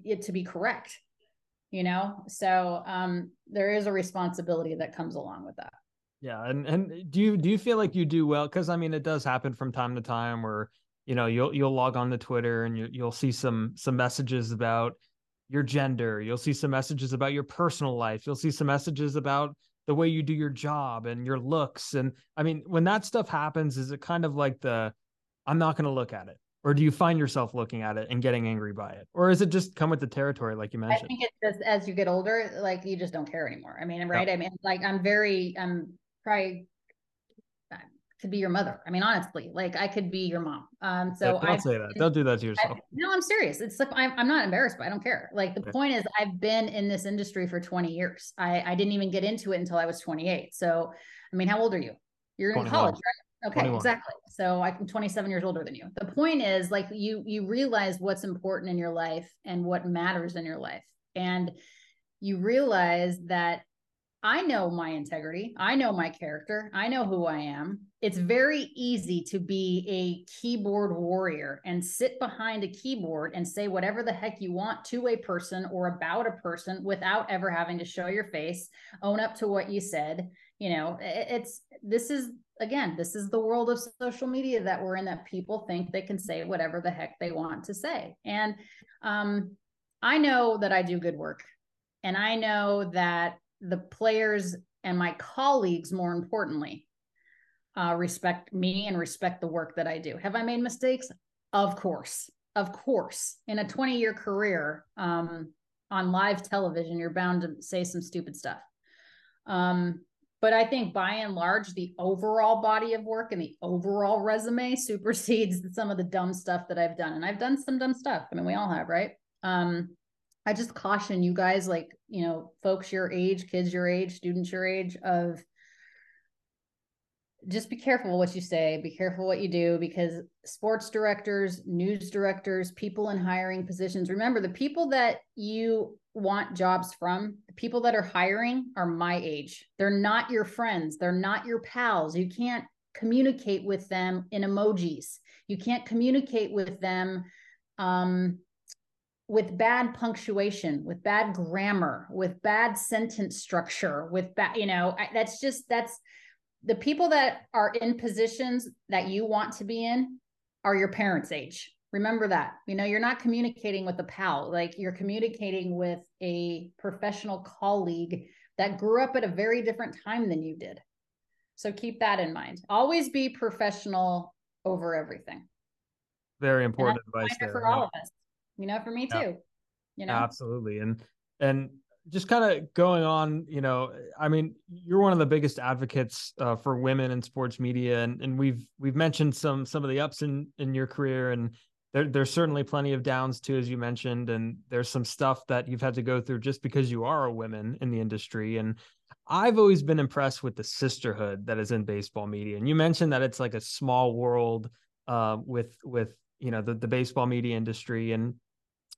it to be correct, you know? So, um, there is a responsibility that comes along with that. Yeah. And, and do you, do you feel like you do well? Cause I mean, it does happen from time to time where, you know, you'll, you'll log on to Twitter and you, you'll see some, some messages about your gender. You'll see some messages about your personal life. You'll see some messages about the way you do your job and your looks. And I mean, when that stuff happens, is it kind of like the, I'm not going to look at it? Or do you find yourself looking at it and getting angry by it? Or is it just come with the territory, like you mentioned? I think it's just as you get older, like you just don't care anymore. I mean, right? Yeah. I mean, like I'm very, I'm probably, could be your mother. I mean, honestly, like I could be your mom. Um, so yeah, don't I've, say that. Don't do that to yourself. I've, no, I'm serious. It's like, I'm, I'm not embarrassed, but I don't care. Like the okay. point is I've been in this industry for twenty years. I, I didn't even get into it until I was twenty-eight. So, I mean, how old are you? You're in college, right? Okay, twenty-one. Exactly. So I'm twenty-seven years older than you. The point is like, you, you realize what's important in your life and what matters in your life. And you realize that I know my integrity. I know my character. I know who I am. It's very easy to be a keyboard warrior and sit behind a keyboard and say whatever the heck you want to a person or about a person without ever having to show your face, own up to what you said. You know, it's, this is, again, this is the world of social media that we're in, that people think they can say whatever the heck they want to say. And um, I know that I do good work, and I know that the players and my colleagues, more importantly, uh, respect me and respect the work that I do. Have I made mistakes? Of course, of course. In a twenty-year career um, on live television, you're bound to say some stupid stuff. Um, but I think by and large, the overall body of work and the overall resume supersedes some of the dumb stuff that I've done. And I've done some dumb stuff. I mean, we all have, right? Um, I just caution you guys, like, you know, folks your age, kids your age, students your age, of just be careful what you say, be careful what you do, because sports directors, news directors, people in hiring positions, remember the people that you want jobs from, the people that are hiring are my age. They're not your friends. They're not your pals. You can't communicate with them in emojis. You can't communicate with them, um, with bad punctuation, with bad grammar, with bad sentence structure, with bad, you know, I, that's just, that's the people that are in positions that you want to be in are your parents' age. Remember that, you know, you're not communicating with a pal, like you're communicating with a professional colleague that grew up at a very different time than you did. So keep that in mind. Always be professional over everything. Very important advice there, for yeah. all of us. You know, for me too, yeah. you know, absolutely. And, and just kind of going on, you know, I mean, you're one of the biggest advocates uh, for women in sports media. And, and we've, we've mentioned some, some of the ups in, in your career, and there, there's certainly plenty of downs too, as you mentioned, and there's some stuff that you've had to go through just because you are a woman in the industry. And I've always been impressed with the sisterhood that is in baseball media. And you mentioned that it's like a small world uh, with, with, you know, the, the baseball media industry, and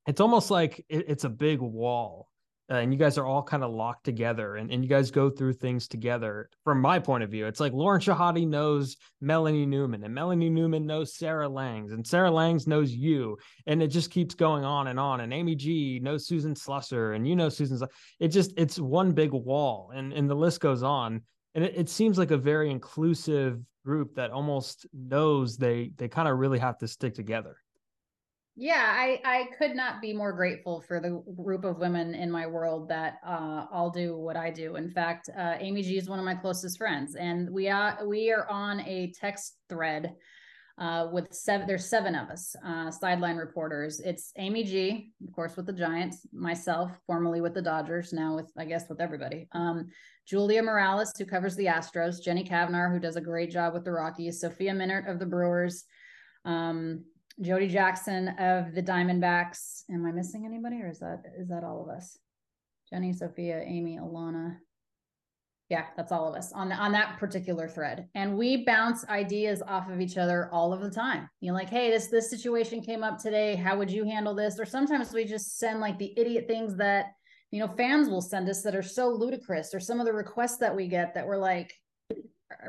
it's almost like it's a big wall uh, and you guys are all kind of locked together, and, and you guys go through things together. From my point of view, it's like Lauren Shahadi knows Melanie Newman, and Melanie Newman knows Sarah Langs, and Sarah Langs knows you. And it just keeps going on and on. And Amy G knows Susan Slusser, and you know, Susan Slusser. It just, it's one big wall, and, and the list goes on. And it, it seems like a very inclusive group that almost knows they, they kind of really have to stick together. Yeah, I, I could not be more grateful for the group of women in my world that uh, all do what I do. In fact, uh, Amy G is one of my closest friends, and we are we are on a text thread uh, with seven. There's seven of us, uh, sideline reporters. It's Amy G, of course, with the Giants, myself, formerly with the Dodgers, now with, I guess, with everybody. Um, Julia Morales, who covers the Astros, Jenny Kavnar, who does a great job with the Rockies, Sophia Minert of the Brewers. Um, Jody Jackson of the Diamondbacks. Am I missing anybody, or is that is that all of us? Jenny, Sophia, Amy, Alanna. Yeah, that's all of us on the, on that particular thread. And we bounce ideas off of each other all of the time. You know, like, hey, this this situation came up today. How would you handle this? Or sometimes we just send like the idiot things that, you know, fans will send us that are so ludicrous, or some of the requests that we get that we're like,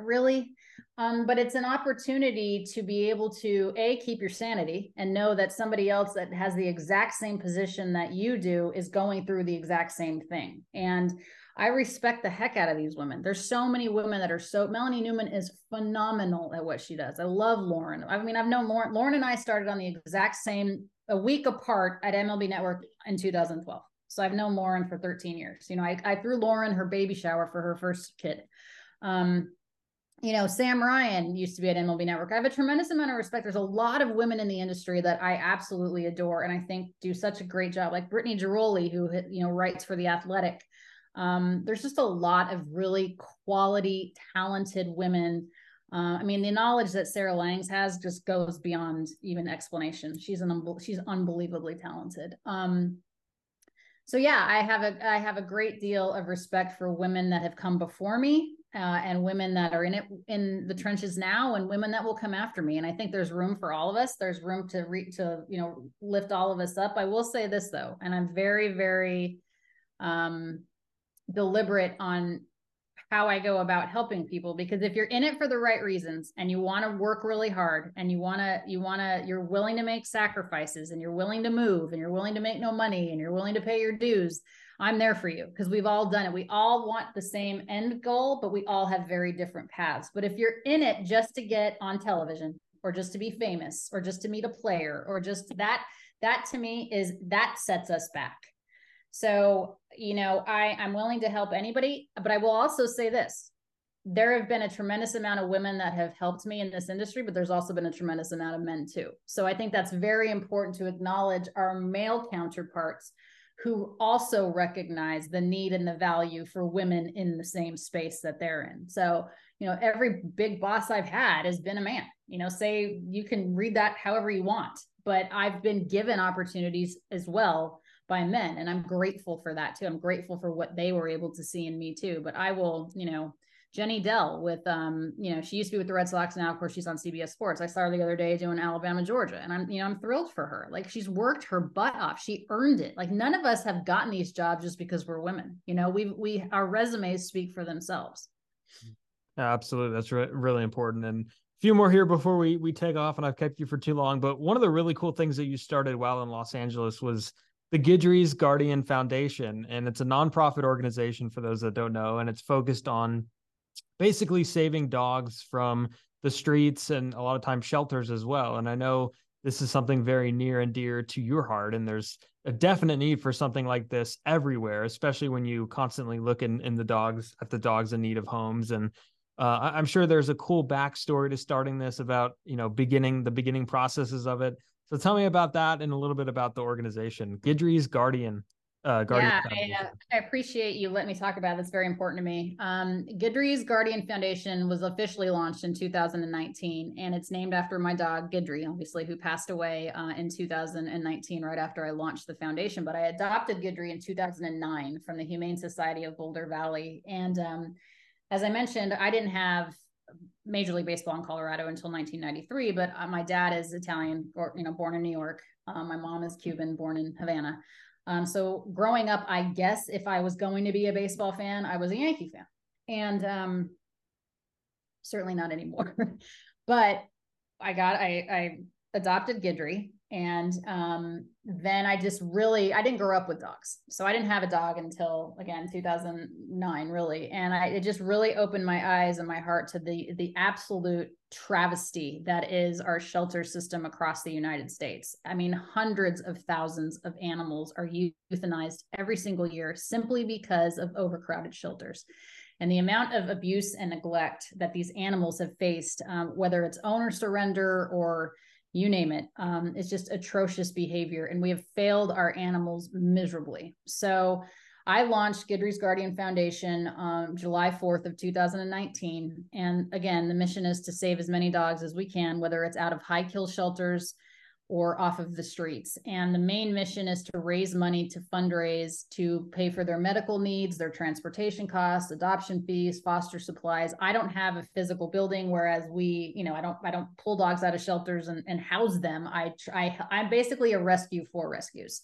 really? Um, but it's an opportunity to be able to, A, keep your sanity and know that somebody else that has the exact same position that you do is going through the exact same thing. And I respect the heck out of these women. There's so many women that are so, Melanie Newman is phenomenal at what she does. I love Lauren. I mean, I've known Lauren, Lauren and I started on the exact same, a week apart at M L B Network in two thousand twelve. So I've known Lauren for thirteen years. You know, I, I threw Lauren her baby shower for her first kid. Um, You know, Sam Ryan used to be at M L B Network. I have a tremendous amount of respect. There's a lot of women in the industry that I absolutely adore, and I think do such a great job, like Brittany Giroli, who, you know, writes for The Athletic. Um, there's just a lot of really quality, talented women Uh, I mean, the knowledge that Sarah Langs has just goes beyond even explanation. She's an she's unbelievably talented. Um, so yeah, I have a I have a great deal of respect for women that have come before me, uh, and women that are in it in the trenches now, and women that will come after me. And I think there's room for all of us. There's room to re- to you know lift all of us up. I will say this though, and I'm very very um, deliberate on how I go about helping people, because if you're in it for the right reasons and you want to work really hard and you want to, you want to, you're willing to make sacrifices and you're willing to move and you're willing to make no money and you're willing to pay your dues, I'm there for you, because we've all done it. We all want the same end goal, but we all have very different paths. But if you're in it just to get on television or just to be famous or just to meet a player or just that, that to me is, that sets us back. So, you know, I, I'm willing to help anybody, but I will also say this. There have been a tremendous amount of women that have helped me in this industry, but there's also been a tremendous amount of men too. So I think that's very important to acknowledge our male counterparts who also recognize the need and the value for women in the same space that they're in. So, you know, every big boss I've had has been a man. You know, say you can read that however you want, but I've been given opportunities as well by men. And I'm grateful for that too. I'm grateful for what they were able to see in me too. But I will, you know, Jenny Dell with, um, you know, she used to be with the Red Sox. Now, of course, she's on C B S Sports. I saw her the other day doing Alabama, Georgia. And I'm, you know, I'm thrilled for her. Like, she's worked her butt off. She earned it. Like, none of us have gotten these jobs just because we're women. You know, we, we, our resumes speak for themselves. Absolutely. That's re- really important. And few more here before we we take off, and I've kept you for too long. But one of the really cool things that you started while in Los Angeles was the Guidry's Guardian Foundation, and it's a nonprofit organization for those that don't know, and it's focused on basically saving dogs from the streets and a lot of times shelters as well. And I know this is something very near and dear to your heart, and there's a definite need for something like this everywhere, especially when you constantly look in, in the dogs at the dogs in need of homes. And Uh, I'm sure there's a cool backstory to starting this about, you know, beginning the beginning processes of it. So tell me about that and a little bit about the organization, Guidry's Guardian. Uh, Guardian yeah, Foundation. I, uh, I appreciate you letting me talk about it. It's very important to me. Um, Guidry's Guardian Foundation was officially launched in two thousand nineteen, and it's named after my dog, Guidry, obviously, who passed away uh, in two thousand nineteen, right after I launched the foundation. But I adopted Guidry in two thousand nine from the Humane Society of Boulder Valley. And um as I mentioned, I didn't have Major League Baseball in Colorado until nineteen ninety-three, but my dad is Italian, or, you know, born in New York. Um, my mom is Cuban, born in Havana. Um, so growing up, I guess if I was going to be a baseball fan, I was a Yankee fan, and um, certainly not anymore. But I got, I, I adopted Guidry. And um, then I just really, I didn't grow up with dogs. So I didn't have a dog until, again, two thousand nine, really. And I, it just really opened my eyes and my heart to the the absolute travesty that is our shelter system across the United States. I mean, hundreds of thousands of animals are euthanized every single year simply because of overcrowded shelters. And the amount of abuse and neglect that these animals have faced, um, whether it's owner surrender or you name it. Um, it's just atrocious behavior, and we have failed our animals miserably. So I launched Guidry's Guardian Foundation um, July fourth of two thousand nineteen. And again, the mission is to save as many dogs as we can, whether it's out of high kill shelters or off of the streets. And the main mission is to raise money to fundraise, to pay for their medical needs, their transportation costs, adoption fees, foster supplies. I don't have a physical building, whereas we, you know, I don't, I don't pull dogs out of shelters and, and house them. I, I, I'm basically a rescue for rescues.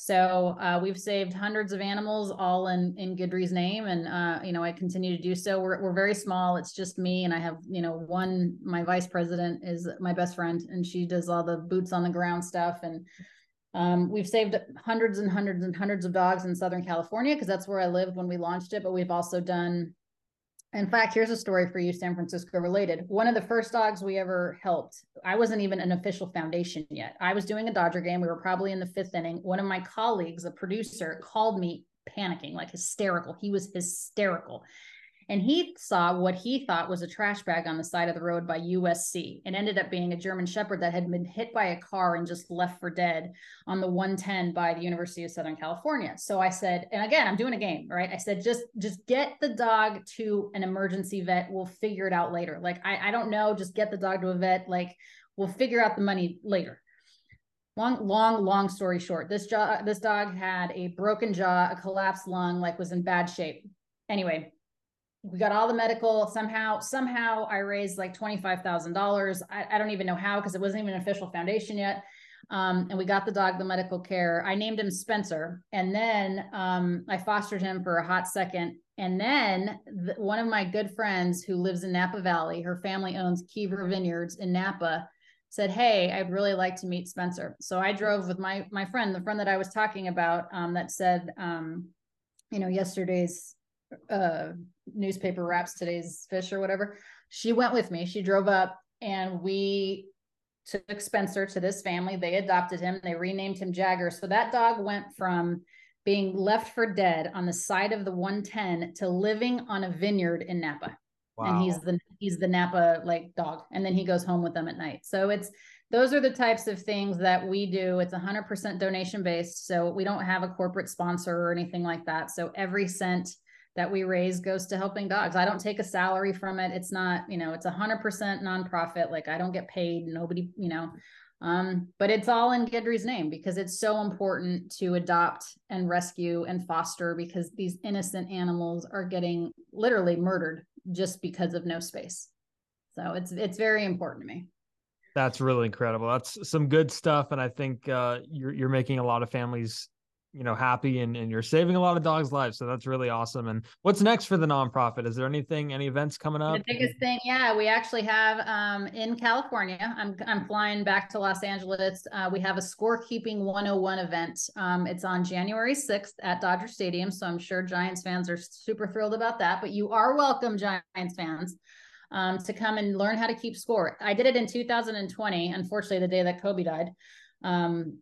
So uh, we've saved hundreds of animals, all in, in Guidry's name. And, uh, you know, I continue to do so. We're we're very small. It's just me. And I have, you know, one, my vice president is my best friend, and she does all the boots on the ground stuff. And um, we've saved hundreds and hundreds and hundreds of dogs in Southern California, because that's where I lived when we launched it. But we've also done, in fact, here's a story for you, San Francisco related. One of the first dogs we ever helped, I wasn't even an official foundation yet. I was doing a Dodger game. We were probably in the fifth inning. One of my colleagues, a producer, called me panicking, like hysterical. He was hysterical. and he saw what he thought was a trash bag on the side of the road by U S C. It ended up being a German Shepherd that had been hit by a car and just left for dead on the one ten by the University of Southern California. So I said, and again, I'm doing a game, right? I said, just, just get the dog to an emergency vet. We'll figure it out later. Like, I, I don't know, just get the dog to a vet. Like, we'll figure out the money later. Long, long, long story short, this jaw, this dog had a broken jaw, a collapsed lung, like was in bad shape. Anyway, we got all the medical. Somehow, somehow I raised like twenty-five thousand dollars. I, I don't even know how, because it wasn't even an official foundation yet. Um, and we got the dog the medical care. I named him Spencer. And then um, I fostered him for a hot second. And then th- one of my good friends who lives in Napa Valley, her family owns Kiever Vineyards in Napa, said, hey, I'd really like to meet Spencer. So I drove with my my friend, the friend that I was talking about, um, that said, um, you know, yesterday's uh, newspaper wraps today's fish or whatever. She went with me. She drove up, and we took Spencer to this family. They adopted him. They renamed him Jagger. So that dog went from being left for dead on the side of the one ten to living on a vineyard in Napa. Wow. And he's the, he's the Napa like dog. And then he goes home with them at night. So it's, those are the types of things that we do. It's a hundred percent donation based. So we don't have a corporate sponsor or anything like that. So every cent that we raise goes to helping dogs. I don't take a salary from it. It's not, you know, it's a hundred percent nonprofit. Like, I don't get paid, nobody, you know, um, but it's all in Guidry's name, because it's so important to adopt and rescue and foster, because these innocent animals are getting literally murdered just because of no space. So it's, it's very important to me. That's really incredible. That's some good stuff. And I think uh, you're, you're making a lot of families, you know, happy, and, and you're saving a lot of dogs' lives. So that's really awesome. And what's next for the nonprofit? Is there anything, any events coming up? The biggest thing. Yeah, we actually have um, in California, I'm, I'm flying back to Los Angeles. Uh, we have a scorekeeping one oh one event. Um, it's on January sixth at Dodger Stadium. So I'm sure Giants fans are super thrilled about that, but you are welcome, Giants fans, um, to come and learn how to keep score. I did it in two thousand twenty, unfortunately, the day that Kobe died. Um,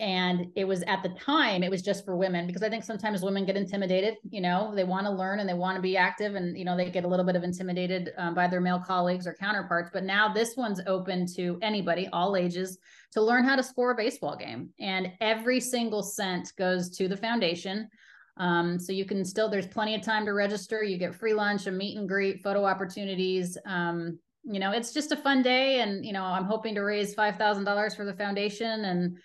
And it was, at the time, it was just for women, because I think sometimes women get intimidated, you know, they want to learn and they want to be active, and, you know, they get a little bit of intimidated um, by their male colleagues or counterparts. But now this one's open to anybody, all ages, to learn how to score a baseball game. And every single cent goes to the foundation. Um, so you can still, there's plenty of time to register. You get free lunch, a meet and greet, photo opportunities. Um, you know, it's just a fun day. And, you know, I'm hoping to raise five thousand dollars for the foundation, and,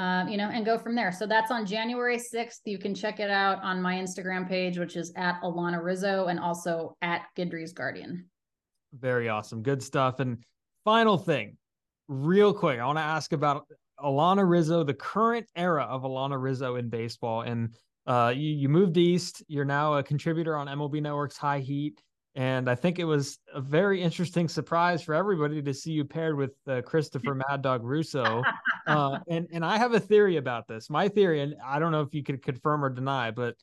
Um, you know, and go from there. So that's on January sixth. You can check it out on my Instagram page, which is at Alanna Rizzo, and also at Guidry's Guardian. Very awesome. Good stuff. And final thing, real quick, I want to ask about Alanna Rizzo, the current era of Alanna Rizzo in baseball. And uh, you, you moved east. You're now a contributor on M L B Network's High Heat. And I think it was a very interesting surprise for everybody to see you paired with uh, Christopher Mad Dog Russo. Uh, and, and I have a theory about this. My theory, and I don't know if you could confirm or deny, but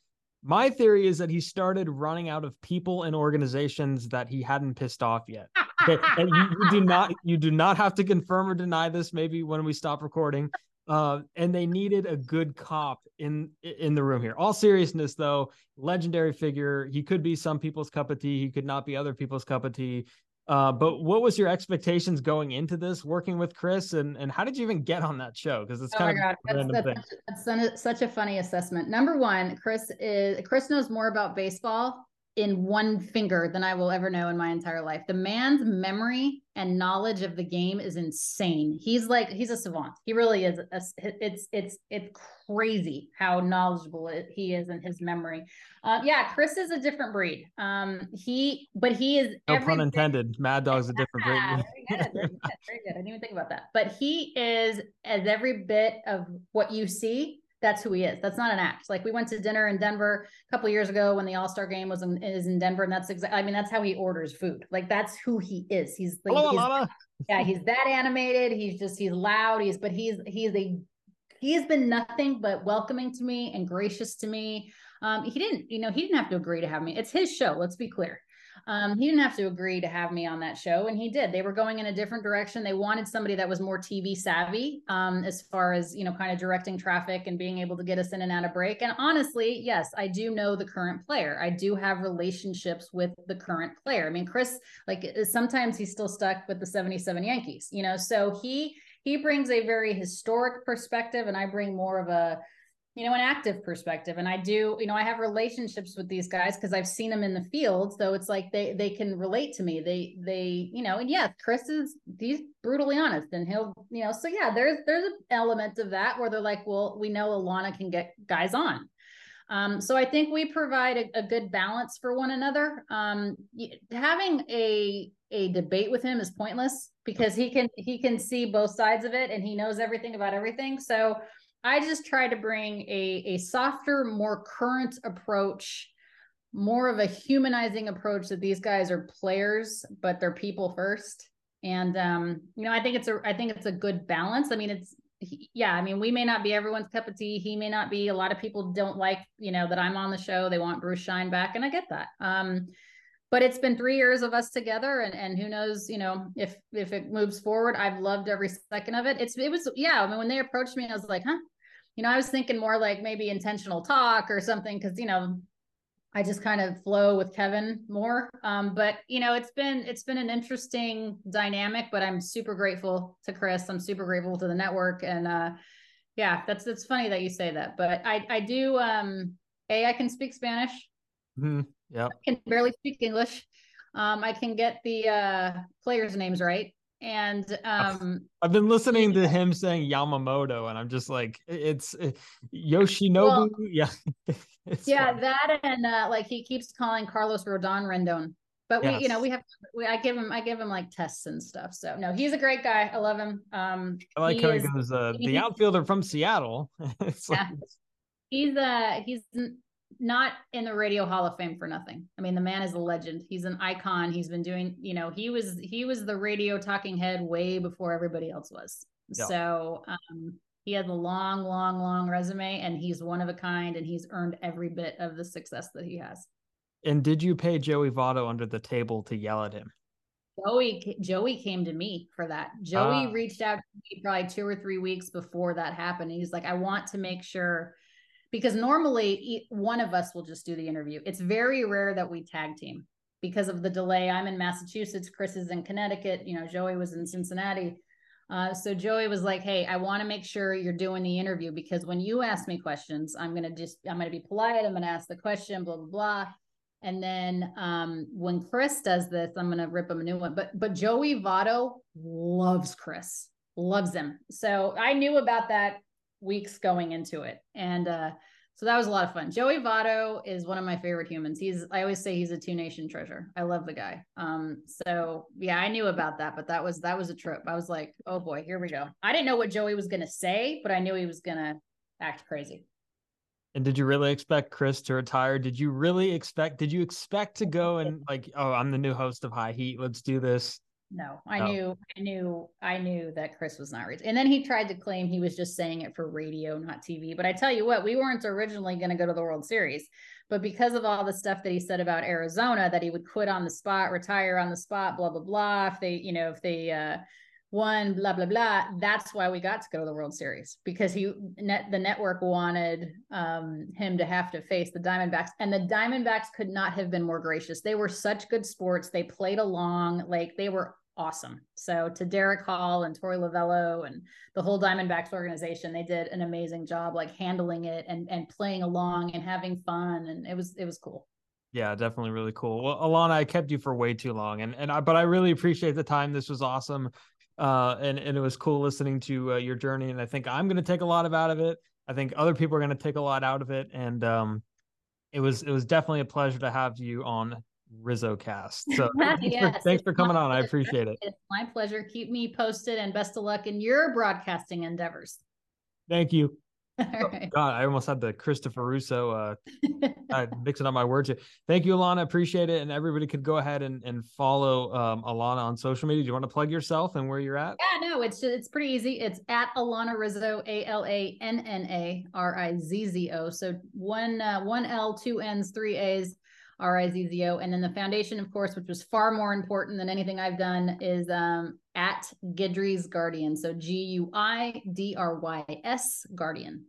my theory is that he started running out of people and organizations that he hadn't pissed off yet. Okay? And you, you do not, you do not have to confirm or deny this, maybe when we stop recording. Uh, and they needed a good cop in in the room here. All seriousness, though, legendary figure. He could be some people's cup of tea. He could not be other people's cup of tea. Uh, but what was your expectations going into this, working with Chris, and and how did you even get on that show? Because it's oh kind my of God. That's, that's, that's, that's such a funny assessment. Number one, Chris is Chris knows more about baseball in one finger than I will ever know in my entire life. The man's memory and knowledge of the game is insane. He's like, he's a savant. He really is. A, it's, it's, it's crazy how knowledgeable it, he is in his memory. Uh, yeah. Chris is a different breed. Um, he, but he is. No pun intended. Mad Dog's a different breed. Very good, very good, very good. I didn't even think about that, but he is, as every bit of what you see, that's who he is. That's not an act. Like, we went to dinner in Denver a couple of years ago when the All-Star game was in, is in Denver. And that's exactly, I mean, that's how he orders food. Like, that's who he is. He's like, hello, he's, Alanna. Yeah, he's that animated. He's just, he's loud. He's, but he's, he's a, he has been nothing but welcoming to me and gracious to me. Um, he didn't, you know, he didn't have to agree to have me. It's his show. Let's be clear. Um, he didn't have to agree to have me on that show, and he did. They were going in a different direction. They wanted somebody that was more T V savvy, um, as far as, you know, kind of directing traffic and being able to get us in and out of break. And honestly, yes, I do know the current player. I do have relationships with the current player. I mean, Chris, like, sometimes he's still stuck with the seventy-seven Yankees, you know, so he, he brings a very historic perspective, and I bring more of a, you know, an active perspective. And I do, you know, I have relationships with these guys because I've seen them in the field. So it's like, they, they can relate to me. They, they, you know, and yeah, Chris is, he's brutally honest, and he'll, you know, so yeah, there's, there's an element of that where they're like, well, we know Alanna can get guys on. Um, so I think we provide a, a good balance for one another. Um, having a, a debate with him is pointless because he can, he can see both sides of it, and he knows everything about everything. So I just try to bring a, a softer, more current approach, more of a humanizing approach that these guys are players, but they're people first. And, um, you know, I think it's a, I think it's a good balance. I mean, it's, he, yeah, I mean, we may not be everyone's cup of tea. He may not be. A lot of people don't like, you know, that I'm on the show. They want Bruce Schein back. And I get that. Um, But it's been three years of us together, and, and who knows, you know, if, if it moves forward. I've loved every second of it. It's, it was, yeah. I mean, when they approached me, I was like, huh, you know, I was thinking more like maybe intentional talk or something. 'Cause, you know, I just kind of flow with Kevin more. Um, but you know, it's been, it's been an interesting dynamic, but I'm super grateful to Chris. I'm super grateful to the network. And, uh, yeah, that's, it's funny that you say that, but I, I do, um, A, I can speak Spanish. Mm-hmm. Yeah, I can barely speak English. Um, I can get the uh, players' names right, and um, I've been listening to him saying Yamamoto, and I'm just like, it's it, Yoshinobu. Well, yeah, yeah, funny. That and uh, like he keeps calling Carlos Rodon Rendon, but yes. we, you know, we have. We, I give him, I give him like tests and stuff. So no, he's a great guy. I love him. Um, I like he how is, he goes. Uh, the outfielder from Seattle. It's yeah, like, he's uh he's. not in the Radio Hall of Fame for nothing. I mean, the man is a legend. He's an icon. He's been doing, you know, he was, he was the radio talking head way before everybody else was. Yeah. So um, he has a long, long, long resume, and he's one of a kind, and he's earned every bit of the success that he has. And did you pay Joey Votto under the table to yell at him? Joey, Joey came to me for that. Joey uh, reached out to me probably two or three weeks before that happened. And he's like, I want to make sure, because normally one of us will just do the interview. It's very rare that we tag team because of the delay. I'm in Massachusetts, Chris is in Connecticut, you know, Joey was in Cincinnati. Uh, so Joey was like, hey, I want to make sure you're doing the interview, because when you ask me questions, I'm going to just, I'm going to be polite. I'm going to ask the question, blah, blah, blah. And then um, when Chris does this, I'm going to rip him a new one. But, but Joey Votto loves Chris, loves him. So I knew about that weeks going into it. And uh, so that was a lot of fun. Joey Votto is one of my favorite humans. He's, I always say he's a two nation treasure. I love the guy. Um, so yeah, I knew about that, but that was, that was a trip. I was like, oh boy, here we go. I didn't know what Joey was going to say, but I knew he was going to act crazy. And did you really expect Chris to retire? Did you really expect, did you expect to go and like, oh, I'm the new host of High Heat, let's do this? No, I oh. knew, I knew, I knew that Chris was not rich. And then he tried to claim he was just saying it for radio, not T V. But I tell you what, we weren't originally going to go to the World Series, but because of all the stuff that he said about Arizona, that he would quit on the spot, retire on the spot, blah, blah, blah. If they, you know, if they uh, won, blah, blah, blah. That's why we got to go to the World Series, because he, net, the network wanted um, him to have to face the Diamondbacks, and the Diamondbacks could not have been more gracious. They were such good sports. They played along, like they were awesome. So to Derek Hall and Torey Lovello and the whole Diamondbacks organization, they did an amazing job, like handling it and and playing along and having fun. And it was, it was cool. Yeah, definitely really cool. Well, Alanna, I kept you for way too long, and, and I, but I really appreciate the time. This was awesome. Uh, and, and it was cool listening to uh, your journey. And I think I'm going to take a lot of out of it. I think other people are going to take a lot out of it. And um, it was, it was definitely a pleasure to have you on RizzoCast. So yes, for, thanks for coming on. Pleasure. I appreciate it. It's my pleasure. Keep me posted, and best of luck in your broadcasting endeavors. Thank you. All right. Oh, God, I almost had the Christopher Russo uh, uh, mixing up my words here. Thank you, Alanna. Appreciate it. And everybody could go ahead and, and follow um, Alanna on social media. Do you want to plug yourself and where you're at? Yeah, no, it's it's pretty easy. It's at Alanna Rizzo, A L A N N A R I Z Z O. So one, uh, one L, two N's, three A's. R I Z Z O. And then the foundation, of course, which was far more important than anything I've done, is um, at Guidry's Guardian. So G U I D R Y S Guardian.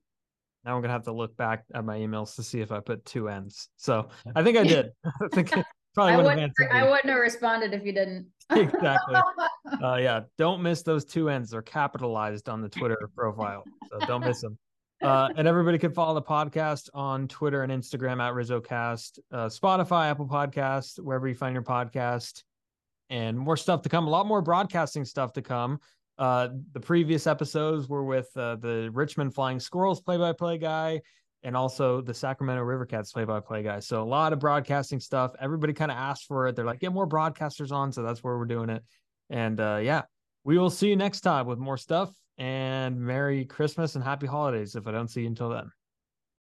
Now I'm going to have to look back at my emails to see if I put two N's. So I think I did. I think I probably I wouldn't, wouldn't I wouldn't have responded if you didn't. Exactly. Uh, yeah. Don't miss those two N's. They're capitalized on the Twitter profile. So don't miss them. Uh, and everybody can follow the podcast on Twitter and Instagram at RizzoCast, uh, Spotify, Apple Podcasts, wherever you find your podcast, and more stuff to come. A lot more broadcasting stuff to come. Uh, the previous episodes were with uh, the Richmond Flying Squirrels play-by-play guy and also the Sacramento Rivercats play-by-play guy. So a lot of broadcasting stuff. Everybody kind of asked for it. They're like, get more broadcasters on. So that's where we're doing it. And uh, yeah, we will see you next time with more stuff. And Merry Christmas and Happy Holidays if I don't see you until then.